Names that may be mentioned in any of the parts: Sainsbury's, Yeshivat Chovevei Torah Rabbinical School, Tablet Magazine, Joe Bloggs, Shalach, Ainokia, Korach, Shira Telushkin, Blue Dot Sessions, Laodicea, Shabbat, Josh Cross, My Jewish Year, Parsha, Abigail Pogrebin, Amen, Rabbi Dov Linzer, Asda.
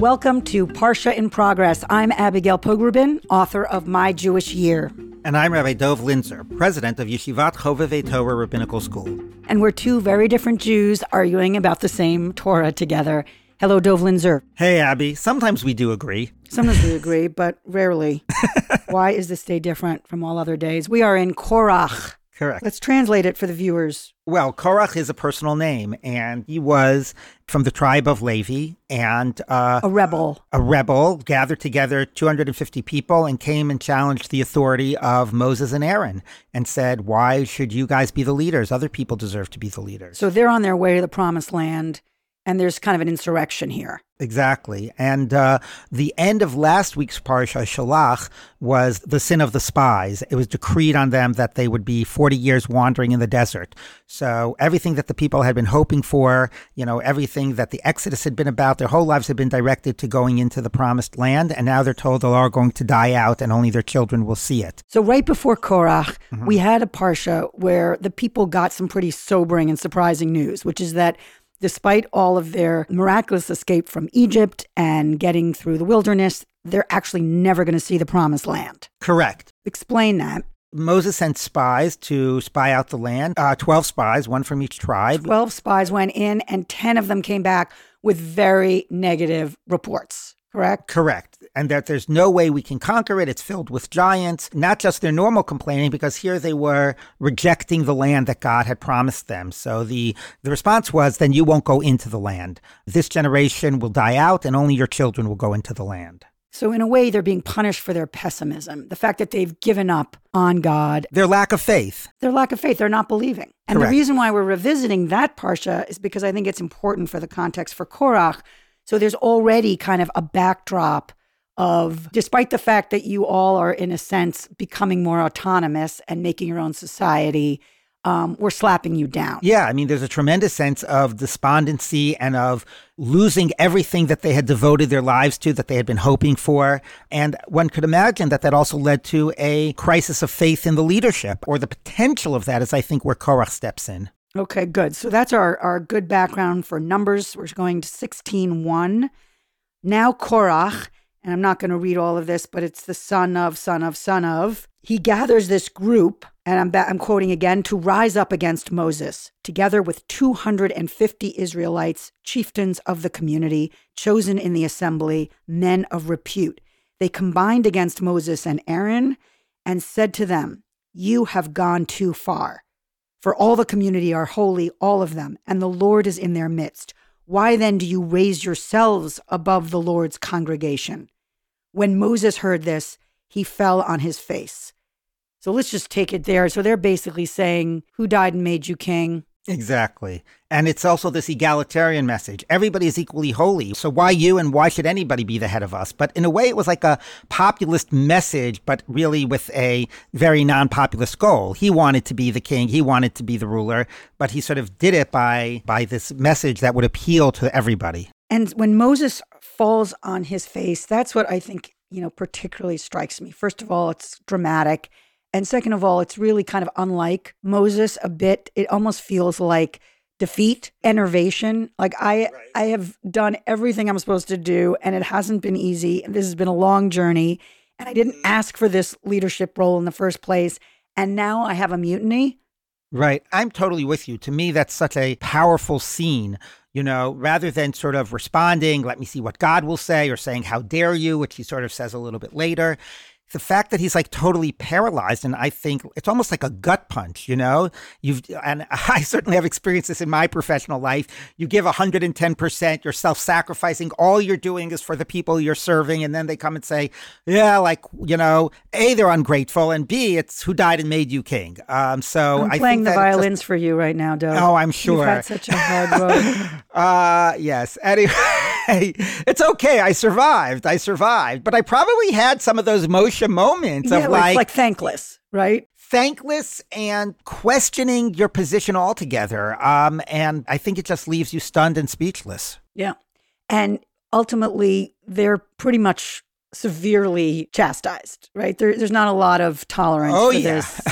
Welcome to Parsha in Progress. I'm Abigail Pogrebin, author of My Jewish Year. And I'm Rabbi Dov Linzer, president of Yeshivat Chovevei Torah Rabbinical School. And we're two very different Jews arguing about the same Torah together. Hello, Dov Linzer. Hey, Abby. Sometimes we do agree. Sometimes we agree, but rarely. Why is this day different from all other days? We are in Korach. Correct. Let's translate it for the viewers. Well, Korach is a personal name, and he was from the tribe of Levi, and a rebel gathered together 250 people and came and challenged the authority of Moses and Aaron and said, why should you guys be the leaders? Other people deserve to be the leaders. So they're on their way to the promised land, and there's kind of an insurrection here. Exactly. And the end of last week's Parsha, Shalach, was the sin of the spies. It was decreed on them that they would be 40 years wandering in the desert. So everything that the people had been hoping for, you know, everything that the Exodus had been about, their whole lives had been directed to going into the promised land. And now they're told they are going to die out and only their children will see it. So right before Korach, we had a Parsha where the people got some pretty sobering and surprising news, which is that despite all of their miraculous escape from Egypt and getting through the wilderness, they're actually never going to see the promised land. Correct. Explain that. Moses sent spies to spy out the land, 12 spies, one from each tribe. 12 spies went in and 10 of them came back with very negative reports. Correct? Correct. And that there's no way we can conquer it. It's filled with giants. Not just their normal complaining, because here they were rejecting the land that God had promised them. So the response was, then you won't go into the land. This generation will die out and only your children will go into the land. So in a way, they're being punished for their pessimism, the fact that they've given up on God. Their lack of faith. They're not believing. And Correct. The reason why we're revisiting that Parsha is because I think it's important for the context for Korach. So there's already kind of a backdrop of, despite the fact that you all are, in a sense, becoming more autonomous and making your own society, we're slapping you down. Yeah, I mean, there's a tremendous sense of despondency and of losing everything that they had devoted their lives to, that they had been hoping for. And one could imagine that that also led to a crisis of faith in the leadership, or the potential of that is, I think, where Korach steps in. Okay, good. So that's our good background for numbers. We're going to 16:1. Now Korach, and I'm not going to read all of this, but it's the son of. He gathers this group, and I'm quoting again, to rise up against Moses, together with 250 Israelites, chieftains of the community, chosen in the assembly, men of repute. They combined against Moses and Aaron and said to them, you have gone too far. For all the community are holy, all of them, and the Lord is in their midst. Why then do you raise yourselves above the Lord's congregation? When Moses heard this, he fell on his face. So let's just take it there. So they're basically saying, who died and made you king? Exactly. And it's also this egalitarian message. Everybody is equally holy. So why you and why should anybody be the head of us? But in a way, it was like a populist message, but really with a very non-populist goal. He wanted to be the king. He wanted to be the ruler. But he sort of did it by this message that would appeal to everybody. And when Moses falls on his face, that's what I think, you know, particularly strikes me. First of all, it's dramatic. And second of all, it's really kind of unlike Moses a bit. It almost feels like defeat, enervation. Like I have done everything I'm supposed to do, and it hasn't been easy. And this has been a long journey. And I didn't ask for this leadership role in the first place. And now I have a mutiny. Right. I'm totally with you. To me, that's such a powerful scene. You know, rather than sort of responding, let me see what God will say, or saying, how dare you, which he sort of says a little bit later. The fact that he's like totally paralyzed, and I think it's almost like a gut punch, you know? And I certainly have experienced this in my professional life. You give 110%, you're self-sacrificing. All you're doing is for the people you're serving. And then they come and say, yeah, like, you know, A, they're ungrateful, and B, it's who died and made you king. So I'm playing the violins for you right now, Doug. Oh, I'm sure. You've had such a hard road. Yes. Anyway, it's okay. I survived. But I probably had some of those emotions. Moments of like thankless, right? Thankless and questioning your position altogether. And I think it just leaves you stunned and speechless. Yeah. And ultimately, they're pretty much severely chastised, right? There's not a lot of tolerance for this.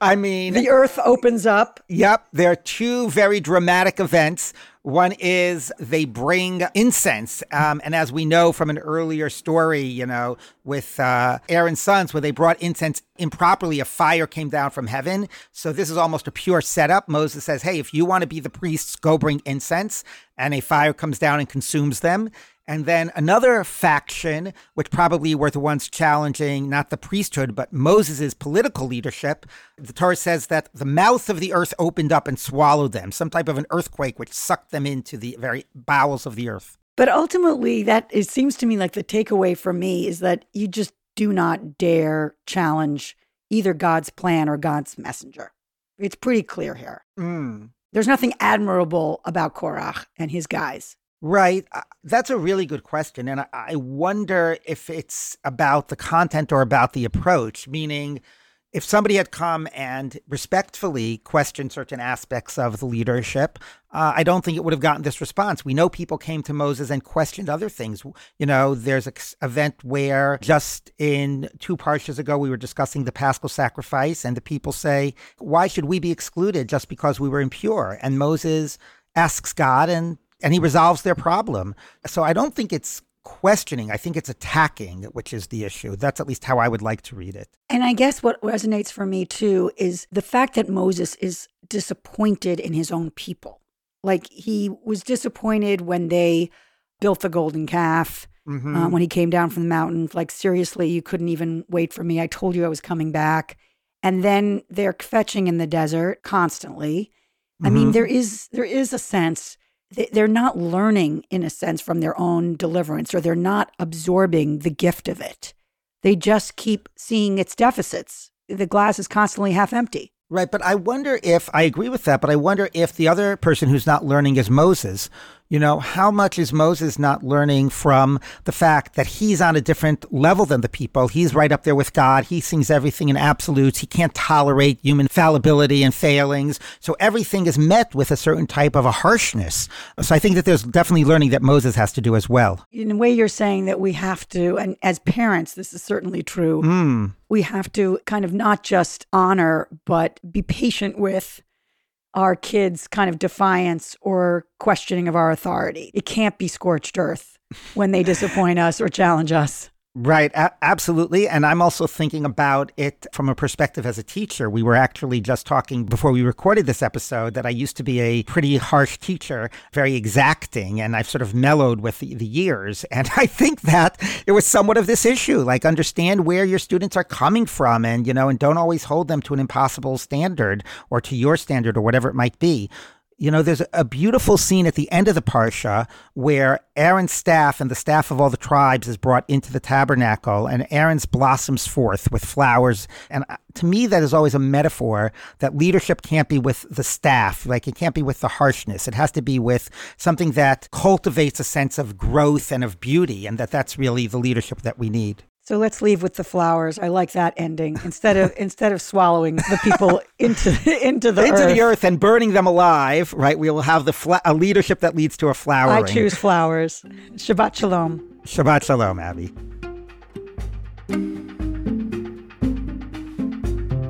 I mean, the earth opens up. Yep. There are two very dramatic events. One is they bring incense. And as we know from an earlier story, you know, with Aaron's sons, where they brought incense improperly, a fire came down from heaven. So this is almost a pure setup. Moses says, hey, if you want to be the priests, go bring incense. And a fire comes down and consumes them. And then another faction, which probably were the ones challenging not the priesthood, but Moses' political leadership, the Torah says that the mouth of the earth opened up and swallowed them, some type of an earthquake which sucked them into the very bowels of the earth. But ultimately, that it seems to me like the takeaway for me is that you just do not dare challenge either God's plan or God's messenger. It's pretty clear here. There's nothing admirable about Korach and his guys. Right. That's a really good question. And I wonder if it's about the content or about the approach, meaning if somebody had come and respectfully questioned certain aspects of the leadership, I don't think it would have gotten this response. We know people came to Moses and questioned other things. You know, there's an event where just in 2 parshas ago, we were discussing the Paschal sacrifice and the people say, why should we be excluded just because we were impure? And Moses asks God and he resolves their problem. So I don't think it's questioning. I think it's attacking, which is the issue. That's at least how I would like to read it. And I guess what resonates for me too is the fact that Moses is disappointed in his own people. Like he was disappointed when they built the golden calf, when he came down from the mountain. Like, seriously, you couldn't even wait for me. I told you I was coming back. And then they're fetching in the desert constantly. Mm-hmm. I mean, there is a sense they're not learning, in a sense, from their own deliverance, or they're not absorbing the gift of it. They just keep seeing its deficits. The glass is constantly half empty. Right. But I wonder if, I agree with that, but I wonder if the other person who's not learning is Moses. You know, how much is Moses not learning from the fact that he's on a different level than the people? He's right up there with God. He sees everything in absolutes. He can't tolerate human fallibility and failings. So everything is met with a certain type of a harshness. So I think that there's definitely learning that Moses has to do as well. In a way, you're saying that we have to, and as parents, this is certainly true, we have to kind of not just honor, but be patient with our kids' kind of defiance or questioning of our authority. It can't be scorched earth when they disappoint us or challenge us. Right. Absolutely. And I'm also thinking about it from a perspective as a teacher. We were actually just talking before we recorded this episode that I used to be a pretty harsh teacher, very exacting, and I've sort of mellowed with the years. And I think that it was somewhat of this issue, like understand where your students are coming from and, you know, and don't always hold them to an impossible standard or to your standard or whatever it might be. You know, there's a beautiful scene at the end of the Parsha where Aaron's staff and the staff of all the tribes is brought into the tabernacle and Aaron's blossoms forth with flowers. And to me, that is always a metaphor that leadership can't be with the staff. Like it can't be with the harshness. It has to be with something that cultivates a sense of growth and of beauty, and that's really the leadership that we need. So let's leave with the flowers. I like that ending. Instead of swallowing the people into the earth and burning them alive, right? We will have a leadership that leads to a flowering. I choose flowers. Shabbat shalom. Shabbat shalom, Abby.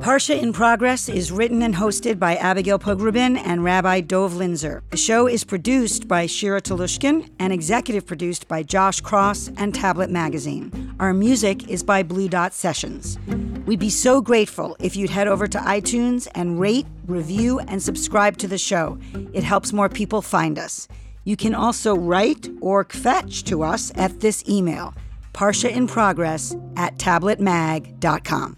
Parsha in Progress is written and hosted by Abigail Pogrebin and Rabbi Dov Linzer. The show is produced by Shira Telushkin and executive produced by Josh Cross and Tablet Magazine. Our music is by Blue Dot Sessions. We'd be so grateful if you'd head over to iTunes and rate, review, and subscribe to the show. It helps more people find us. You can also write or kvetch to us at this email, parshainprogress@tabletmag.com.